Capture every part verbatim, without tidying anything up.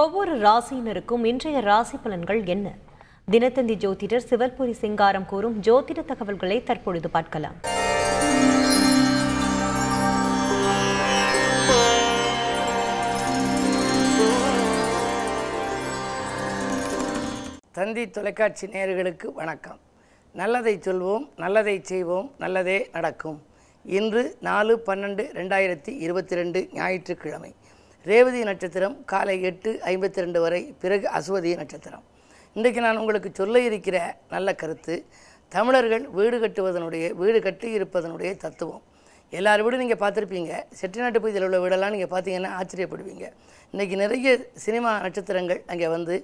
ஒவ்வொரு ராசியினருக்கும் இன்றைய ராசி பலன்கள் என்ன? தினத்தந்தி ஜோதிடர் சிவல்புரி சிங்காரம் கூறும் ஜோதிட தகவல்களை தற்பொழுது பார்க்கலாம். தந்தி தொலைக்காட்சி நேயர்களுக்கு வணக்கம். நல்லதை சொல்வோம், நல்லதை செய்வோம், நல்லதே நடக்கும். இன்று நாலு பன்னெண்டு ரெண்டாயிரத்தி இருபத்தி ரெண்டு ஞாயிற்றுக்கிழமை, ரேவதி நட்சத்திரம் காலை எட்டு ஐம்பத்தி ரெண்டு வரை, பிறகு அசுவதி நட்சத்திரம். இன்றைக்கு நான் உங்களுக்கு சொல்ல இருக்கிற நல்ல கருத்து, தமிழர்கள் வீடு கட்டுவதனுடைய வீடு கட்டி இருப்பதனுடைய தத்துவம். எல்லார் வீடும் நீங்கள் பார்த்துருப்பீங்க, செட்டிநாட்டு பகுதியில் உள்ள வீடெல்லாம் நீங்கள் பார்த்தீங்கன்னா ஆச்சரியப்படுவீங்க. இன்றைக்கி நிறைய சினிமா நட்சத்திரங்கள் அங்கே வந்து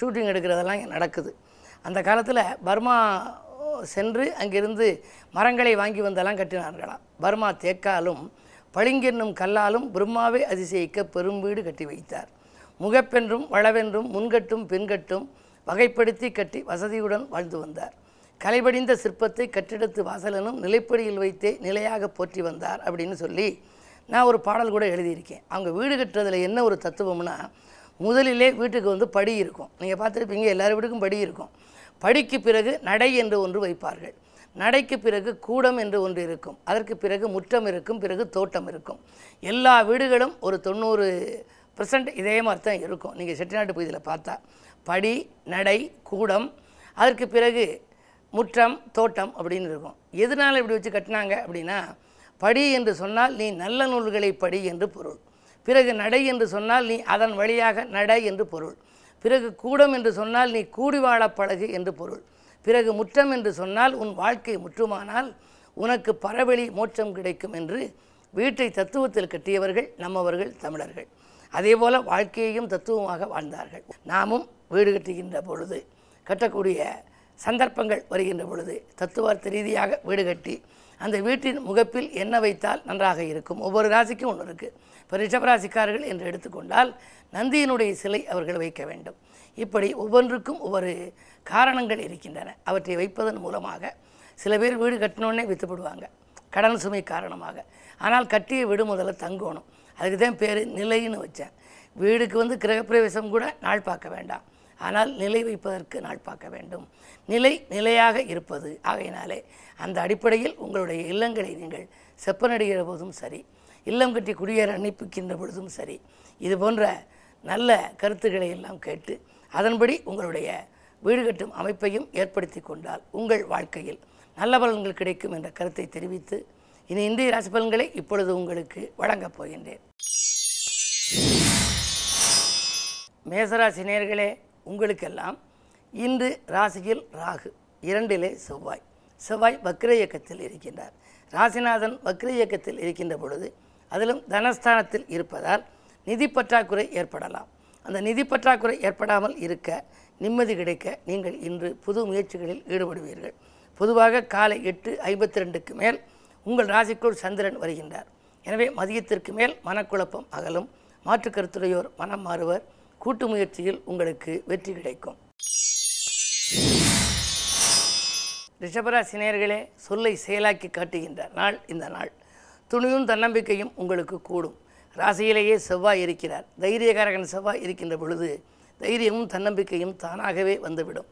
ஷூட்டிங் எடுக்கிறதெல்லாம் இங்கே நடக்குது. அந்த காலத்தில் பர்மா சென்று அங்கிருந்து மரங்களை வாங்கி வந்தெல்லாம் கட்டினார்களாம். பர்மா தேக்காலும் பளிங்கென்னும் கல்லாலும் பிரம்மாவை அதிசயிக்க பெரும் வீடு கட்டி வைத்தார். முகப்பென்றும் வளவென்றும் முன்கட்டும் பின்கட்டும் வகைப்படுத்தி கட்டி வசதியுடன் வாழ்ந்து வந்தார். கலைபடிந்த சிற்பத்தை கட்டிடத்து வாசலனும் நிலைப்படியில் வைத்தே நிலையாக போற்றி வந்தார் அப்படின்னு சொல்லி நான் ஒரு பாடல் கூட எழுதியிருக்கேன். அவங்க வீடு கட்டுறதுல என்ன ஒரு தத்துவம்னா, முதலிலே வீட்டுக்கு வந்து படி இருக்கும். நீங்கள் பார்த்துருப்பீங்க, எல்லார் வீட்டுக்கும் படி இருக்கும். படிக்கு பிறகு நடை என்று ஒன்று வைப்பார்கள். நடைக்கு பிறகு கூடம் என்று ஒன்று இருக்கும். அதற்கு பிறகு முற்றம் இருக்கும், பிறகு தோட்டம் இருக்கும். எல்லா வீடுகளும் ஒரு தொண்ணூறு பெர்சன்ட் இதே மாதிரி தான் இருக்கும். நீங்கள் செட்டிநாட்டு பகுதியில் பார்த்தா படி, நடை, கூடம், அதற்கு பிறகு முற்றம், தோட்டம் அப்படின்னு இருக்கும். எதனால் இப்படி வச்சு கட்டினாங்க அப்படின்னா, படி என்று சொன்னால் நீ நல்ல நூல்களை படி என்று பொருள். பிறகு நடை என்று சொன்னால் நீ அதன் வழியாக நடை என்று பொருள். பிறகு கூடம் என்று சொன்னால் நீ கூடி வாழ பழகு என்று பொருள். பிறகு முற்றம் என்று சொன்னால் உன் வாழ்க்கை முற்றுமானால் உனக்கு பரவெளி மோட்சம் கிடைக்கும் என்று வீட்டை தத்துவத்தில் கட்டியவர்கள் நம்மவர்கள் தமிழர்கள். அதே போல் வாழ்க்கையையும் தத்துவமாக வாழ்ந்தார்கள். நாமும் வீடு கட்டுகின்ற பொழுது, கட்டக்கூடிய சந்தர்ப்பங்கள் வருகின்ற பொழுது தத்துவார்த்த ரீதியாக வீடு கட்டி அந்த வீட்டின் முகப்பில் என்ன வைத்தால் நன்றாக இருக்கும். ஒவ்வொரு ராசிக்கும் ஒன்று இருக்குது. இப்போ ரிஷபராசிக்காரர்கள் என்று எடுத்துக்கொண்டால் நந்தியினுடைய சிலை அவர்கள் வைக்க வேண்டும். இப்படி ஒவ்வொன்றுக்கும் ஒவ்வொரு காரணங்கள் இருக்கின்றன. அவற்றை வைப்பதன் மூலமாக சில பேர் வீடு கட்டினோடனே வித்துப்படுவாங்க, கடன் சுமை காரணமாக. ஆனால் கட்டிய வீடு முதல்ல தங்கணும். அதுக்கு தான் பேர் நிலைன்னு வச்சேன். வீடுக்கு வந்து கிரகப்பிரவேசம் கூட நாள் பார்க்க வேண்டாம், ஆனால் நிலை வைப்பதற்கு நாள் பார்க்க வேண்டும். நிலை நிலையாக இருப்பது. ஆகையினாலே அந்த அடிப்படையில் உங்களுடைய இல்லங்களை நீங்கள் செப்பனடுகிற போதும் சரி, இல்லம் கட்டி குடியேற அனுப்பிக்கின்ற பொழுதும் சரி, இது போன்ற நல்ல கருத்துக்களை எல்லாம் கேட்டு அதன்படி உங்களுடைய வீடு கட்டும் அமைப்பையும் ஏற்படுத்தி கொண்டால் உங்கள் வாழ்க்கையில் நல்ல பலன்கள் கிடைக்கும் என்ற கருத்தை தெரிவித்து இனி இந்திய ராசி பலன்களை இப்பொழுது உங்களுக்கு வழங்கப் போகின்றேன். மேசராசி நேயர்களே, உங்களுக்கெல்லாம் இன்று ராசியில் ராகு, இரண்டிலே செவ்வாய். செவ்வாய் வக்ர இயக்கத்தில் இருக்கின்றார். ராசிநாதன் வக்ர இயக்கத்தில் இருக்கின்ற பொழுது அதிலும் தனஸ்தானத்தில் இருப்பதால் நிதி பற்றாக்குறை ஏற்படலாம். அந்த நிதி பற்றாக்குறை ஏற்படாமல் இருக்க, நிம்மதி கிடைக்க நீங்கள் இன்று புது முயற்சிகளில் ஈடுபடுவீர்கள். பொதுவாக காலை எட்டு ஐம்பத்தி ரெண்டுக்கு மேல் உங்கள் ராசிக்குள் சந்திரன் வருகின்றார். எனவே மதியத்திற்கு மேல் மனக்குழப்பம் அகலும். மாற்றுக் கருத்துடையோர் மனம் மாறுவர். கூட்டு முயற்சியில் உங்களுக்கு வெற்றி கிடைக்கும். ரிஷபராசி நேயர்களே, சொல்லை செயலாக்கி காட்டுகின்ற நாள் இந்த நாள். துணியும் தன்னம்பிக்கையும் உங்களுக்கு கூடும். ராசியிலேயே செவ்வாய் இருக்கிறார். தைரியகாரகன் செவ்வாய் இருக்கின்ற பொழுது தைரியமும் தன்னம்பிக்கையும் தானாகவே வந்துவிடும்.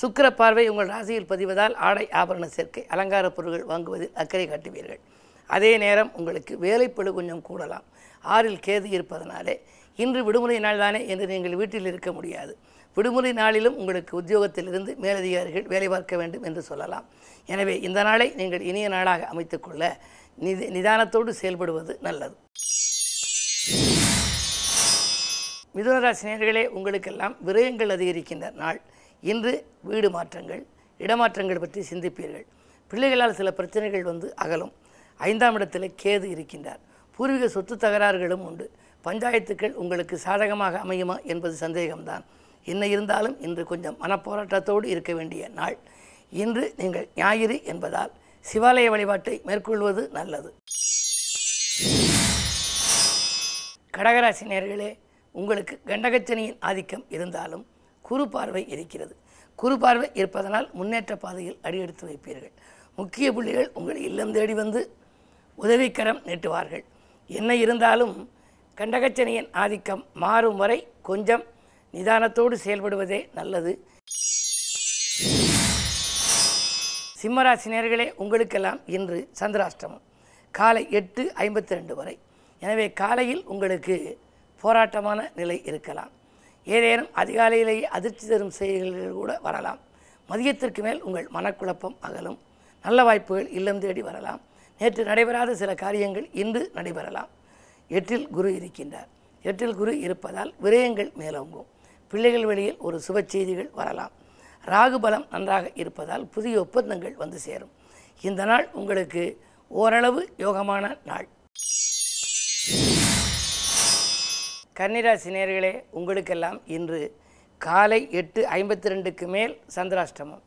சுக்கிர பார்வை உங்கள் ராசியில் பதிவதால் ஆடை ஆபரண சேர்க்கை, அலங்கார பொருட்கள் வாங்குவதில் அக்கறை காட்டுவீர்கள். அதே நேரம் உங்களுக்கு வேலைப்பளு கொஞ்சம் கூடலாம். ஆறில் கேது இருப்பதனாலே இன்று விடுமுறை நாள் தானே என்று நீங்கள் வீட்டில் இருக்க முடியாது. விடுமுறை நாளிலும் உங்களுக்கு உத்தியோகத்திலிருந்து மேலதிகாரிகள் வேலை பார்க்க வேண்டும் என்று சொல்லலாம். எனவே இந்த நாளை நீங்கள் இனிய நாளாக அமைத்துக்கொள்ள நிதி நிதானத்தோடு செயல்படுவது நல்லது. மிதுனராசி நேயர்களே, உங்களுக்கெல்லாம் விரயங்கள் அதிகரிக்கின்ற நாள் இன்று. வீடு மாற்றங்கள், இடமாற்றங்கள் பற்றி சிந்திப்பீர்கள். பிள்ளைகளால் சில பிரச்சனைகள் வந்து அகலும். ஐந்தாம் இடத்தில் கேது இருக்கின்றார். பூர்வீக சொத்து தகராறுகளும் உண்டு. பஞ்சாயத்துக்கள் உங்களுக்கு சாதகமாக அமையுமா என்பது சந்தேகம்தான். என்ன இருந்தாலும் இன்று கொஞ்சம் மனப்போராட்டத்தோடு இருக்க வேண்டிய நாள். இன்று நீங்கள் ஞாயிறு என்பதால் சிவாலய வழிபாட்டை மேற்கொள்வது நல்லது. கடகராசி நேயர்களே, உங்களுக்கு கண்டகச்சனியின் ஆதிக்கம் இருந்தாலும் குரு பார்வை இருக்கிறது. குரு பார்வை இருப்பதனால் முன்னேற்ற பாதையில் அடியெடுத்து வைப்பீர்கள். முக்கிய புள்ளிகள் உங்களை இல்லம் தேடி வந்து உதவிக்கரம் நீட்டுவார்கள். என்ன இருந்தாலும் கண்டகச்சனியின் ஆதிக்கம் மாறும் வரை கொஞ்சம் நிதானத்தோடு செயல்படுவதே நல்லது. சிம்மராசி நேயர்களே, உங்களுக்கெல்லாம் இன்று சந்திராஷ்டமம் காலை எட்டு ஐம்பத்தி ரெண்டு வரை. எனவே காலையில் உங்களுக்கு போராட்டமான நிலை இருக்கலாம். ஏதேனும் அதிகாலையிலேயே அதிர்ச்சி தரும் செய்திகள் கூட வரலாம். மதியத்திற்கு மேல் உங்கள் மனக்குழப்பம் அகலும். நல்ல வாய்ப்புகள் இல்லம் தேடி வரலாம். நேற்று நடைபெறாத சில காரியங்கள் இன்று நடைபெறலாம். எட்டில் குரு இருக்கின்றார். எட்டில் குரு இருப்பதால் விரயங்கள் மேலோங்கும். பிள்ளைகள் வழியில் ஒரு சுப செய்திகள் வரலாம். ராகுபலம் நன்றாக இருப்பதால் புதிய ஒப்பந்தங்கள் வந்து சேரும். இந்த நாள் உங்களுக்கு ஓரளவு யோகமான நாள். கன்னிராசி நேயர்களே, உங்களுக்கெல்லாம் இன்று காலை எட்டு ஐம்பத்தி ரெண்டுக்கு மேல் சந்திராஷ்டமம்.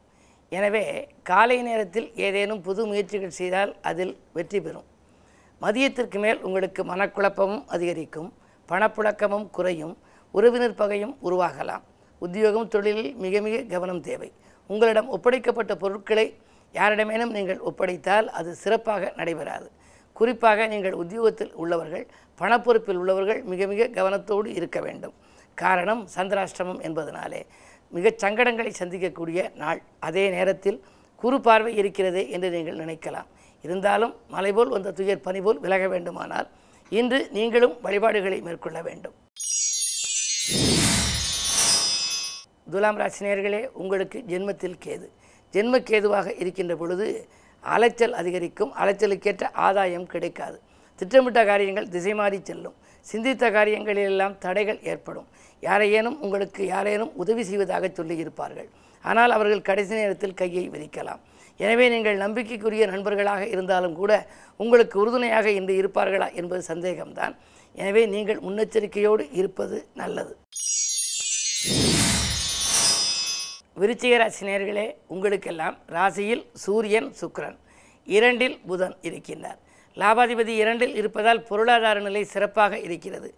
எனவே காலை நேரத்தில் ஏதேனும் புது முயற்சிகள் செய்தால் அதில் வெற்றி பெறும். மதியத்திற்கு மேல் உங்களுக்கு மனக்குழப்பமும் அதிகரிக்கும். பணப்புழக்கமும் குறையும். உறவினர் பகையும் உருவாகலாம். உத்தியோகம் தொழிலில் மிக மிக கவனம் தேவை. உங்களிடம் ஒப்படைக்கப்பட்ட பொருட்களை யாரிடமேனும் நீங்கள் ஒப்படைத்தால் அது சிறப்பாக நடைபெறாது. குறிப்பாக நீங்கள் உத்தியோகத்தில் உள்ளவர்கள், பணப்பொறுப்பில் உள்ளவர்கள் மிக மிக கவனத்தோடு இருக்க வேண்டும். காரணம் சந்திராஷ்டமம் என்பதனாலே மிகச் சங்கடங்களை சந்திக்கக்கூடிய நாள். அதே நேரத்தில் குரு பார்வை இருக்கிறது என்று நீங்கள் நினைக்கலாம். இருந்தாலும் மலைபோல் வந்த துயர் பனிபோல் விலக வேண்டுமானால் இன்று நீங்களும் வழிபாடுகளை மேற்கொள்ள வேண்டும். துலாம் ராசி நேயர்களே, உங்களுக்கு ஜென்மத்தில் கேது. ஜென்ம கேதுவாக இருக்கின்ற பொழுது அலைச்சல் அதிகரிக்கும். அலைச்சலுக்கேற்ற ஆதாயம் கிடைக்காது. திட்டமிட்ட காரியங்கள் திசை மாறி செல்லும். சிந்தித்த காரியங்களிலெல்லாம் தடைகள் ஏற்படும். யாரையேனும் உங்களுக்கு யாரேனும் உதவி செய்வதாக சொல்லியிருப்பார்கள். ஆனால் அவர்கள் கடைசி நேரத்தில் கையை விரிக்கலாம். எனவே நீங்கள் நம்பிக்கைக்குரிய நண்பர்களாக இருந்தாலும் கூட உங்களுக்கு உறுதுணையாக இன்று இருப்பார்களா என்பது சந்தேகம்தான். எனவே நீங்கள் முன்னெச்சரிக்கையோடு இருப்பது நல்லது. விருச்சிக ராசி நேயர்களே, உங்களுக்கெல்லாம் ராசியில் சூரியன் சுக்கிரன், இரண்டில் புதன் இருக்கின்றார். லாபாதிபதி இரண்டில் இருப்பதால் பொருளாதார நிலை சிறப்பாக இருக்கிறது.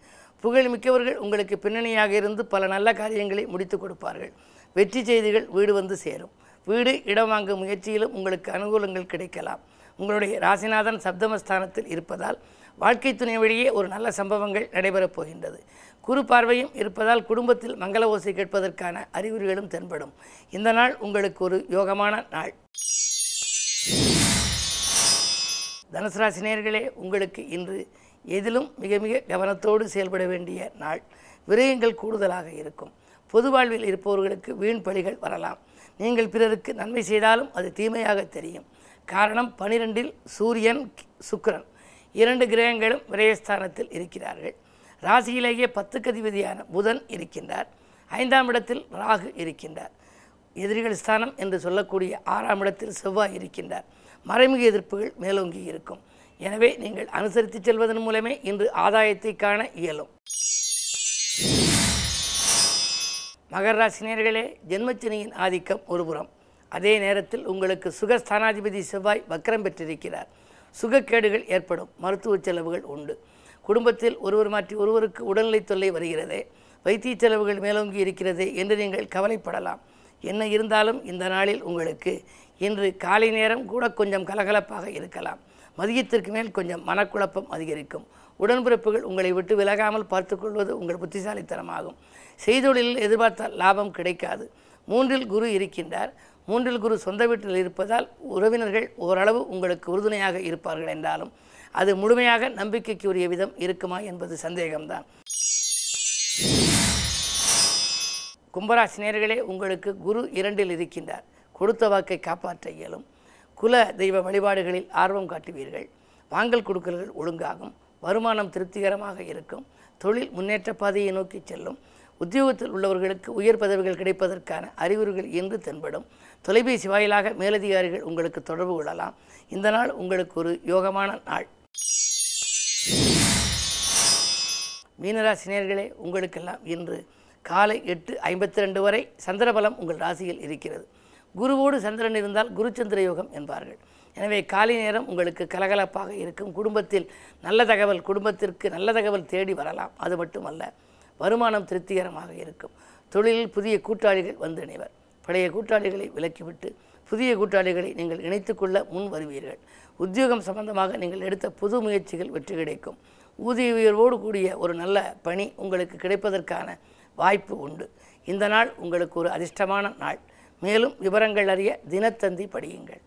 புகழ் மிக்கவர்கள் உங்களுக்கு பின்னணியாக இருந்து பல நல்ல காரியங்களை முடித்து கொடுப்பார்கள். வெற்றி செய்திகள் வீடு வந்து சேரும். வீடு இடம் வாங்கும் முயற்சியிலும் உங்களுக்கு அனுகூலங்கள் கிடைக்கலாம். உங்களுடைய ராசிநாதன் சப்தமஸ்தானத்தில் இருப்பதால் வாழ்க்கை துணை வழியே ஒரு நல்ல சம்பவங்கள் நடைபெறப் போகின்றது. குரு பார்வையும் இருப்பதால் குடும்பத்தில் மங்கள ஓசை கேட்பதற்கான அறிகுறிகளும் தென்படும். இந்த நாள் உங்களுக்கு ஒரு யோகமான நாள். தனுசு ராசி நேயர்களே, உங்களுக்கு இன்று எதிலும் மிக மிக கவனத்தோடு செயல்பட வேண்டிய நாள். விரயங்கள் கூடுதலாக இருக்கும். பொது வாழ்வில் இருப்பவர்களுக்கு வீண் பழிகள் வரலாம். நீங்கள் பிறருக்கு நன்மை செய்தாலும் அது தீமையாக தெரியும். காரணம் பனிரெண்டில் சூரியன் சுக்கிரன் இரண்டு கிரகங்களும் விரயஸ்தானத்தில் இருக்கிறார்கள். ராசியிலேயே பத்துக்கு அதிபதியான புதன் இருக்கின்றார். ஐந்தாம் இடத்தில் ராகு இருக்கின்றார். எதிரிகள் ஸ்தானம் என்று சொல்லக்கூடிய ஆறாம் இடத்தில் செவ்வாய் இருக்கின்றார். மறைமுக எதிர்ப்புகள் மேலோங்கி இருக்கும். எனவே நீங்கள் அனுசரித்து செல்வதன் மூலமே இன்று ஆதாயத்தை காண இயலும். மகர ராசி நேயர்களே, ஜென்மச்சனியின் ஆதிக்கம் ஒருபுறம், அதே நேரத்தில் உங்களுக்கு சுகஸ்தானாதிபதி செவ்வாய் வக்ரம் பெற்றிருக்கிறார். சுகக்கேடுகள் ஏற்படும். மருத்துவ செலவுகள் உண்டு. குடும்பத்தில் ஒருவர் மாற்றி ஒருவருக்கு உடல்நிலை தொல்லை வருகிறதே, வைத்திய செலவுகள் மேலோங்கி இருக்கிறதே என்று நீங்கள் கவலைப்படலாம். என்ன இருந்தாலும் இந்த நாளில் உங்களுக்கு இன்று காலை நேரம் கூட கொஞ்சம் கலகலப்பாக இருக்கலாம். மதியத்திற்கு மேல் கொஞ்சம் மனக்குழப்பம் அதிகரிக்கும். உடன்பிறப்புகள் உங்களை விட்டு விலகாமல் பார்த்துக்கொள்வது உங்கள் புத்திசாலித்தனமாகும். செய்தொழிலில் எதிர்பார்த்தால் லாபம் கிடைக்காது. மூன்றில் குரு இருக்கின்றார். மூன்றில் குரு சொந்த வீட்டில் இருப்பதால் உறவினர்கள் ஓரளவு உங்களுக்கு உறுதுணையாக இருப்பார்கள். என்றாலும் அது முழுமையாக நம்பிக்கைக்கு உரிய விதம் இருக்குமா என்பது சந்தேகம்தான். கும்பராசி நேயர்களே, உங்களுக்கு குரு இரண்டில் இருக்கின்றார். கொடுத்த வாக்கை காப்பாற்ற இயலும். குல தெய்வ வழிபாடுகளில் ஆர்வம் காட்டுவீர்கள். வாங்கல் கொடுக்கல்கள் ஒழுங்காகும். வருமானம் திருப்திகரமாக இருக்கும். தொழில் முன்னேற்ற பாதையை நோக்கி செல்லும். உத்தியோகத்தில் உள்ளவர்களுக்கு உயர் பதவிகள் கிடைப்பதற்கான அறிகுறிகள் இன்று தென்படும். தொலைபேசி வாயிலாக மேலதிகாரிகள் உங்களுக்கு தொடர்பு கொள்ளலாம். இந்த நாள் உங்களுக்கு ஒரு யோகமான நாள். மீனராசி நேயர்களே, உங்களுக்கெல்லாம் இன்று காலை எட்டு ஐம்பத்தி ரெண்டு வரை சந்திரபலம் உங்கள் ராசியில் இருக்கிறது. குருவோடு சந்திரன் இருந்தால் குருச்சந்திர யோகம் என்பார்கள். எனவே காலை நேரம் உங்களுக்கு கலகலப்பாக இருக்கும். குடும்பத்தில் நல்ல தகவல் குடும்பத்திற்கு நல்ல தகவல் தேடி வரலாம். அது மட்டுமல்ல, வருமானம் திருப்திகரமாக இருக்கும். தொழிலில் புதிய கூட்டாளிகள் வந்து இணைவர். பழைய கூட்டாளிகளை விலக்கிவிட்டு புதிய கூட்டாளிகளை நீங்கள் இணைத்துக்கொள்ள முன் வருவீர்கள். உத்தியோகம் சம்பந்தமாக நீங்கள் எடுத்த புது முயற்சிகள் வெற்றி கிடைக்கும். ஊதிய உயர்வோடு கூடிய ஒரு நல்ல பணி உங்களுக்கு கிடைப்பதற்கான வாய்ப்பு உண்டு. இந்த நாள் உங்களுக்கு ஒரு அதிர்ஷ்டமான நாள். மேலும் விவரங்கள் அறிய தினத்தந்தி படியுங்கள்.